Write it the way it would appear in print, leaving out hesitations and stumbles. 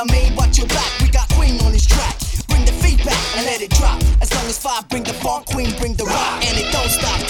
I made, watch your back. We got Queen on this track. Bring the feedback and let it drop. As long as five, bring the funk, Queen, bring the rock, and it don't stop.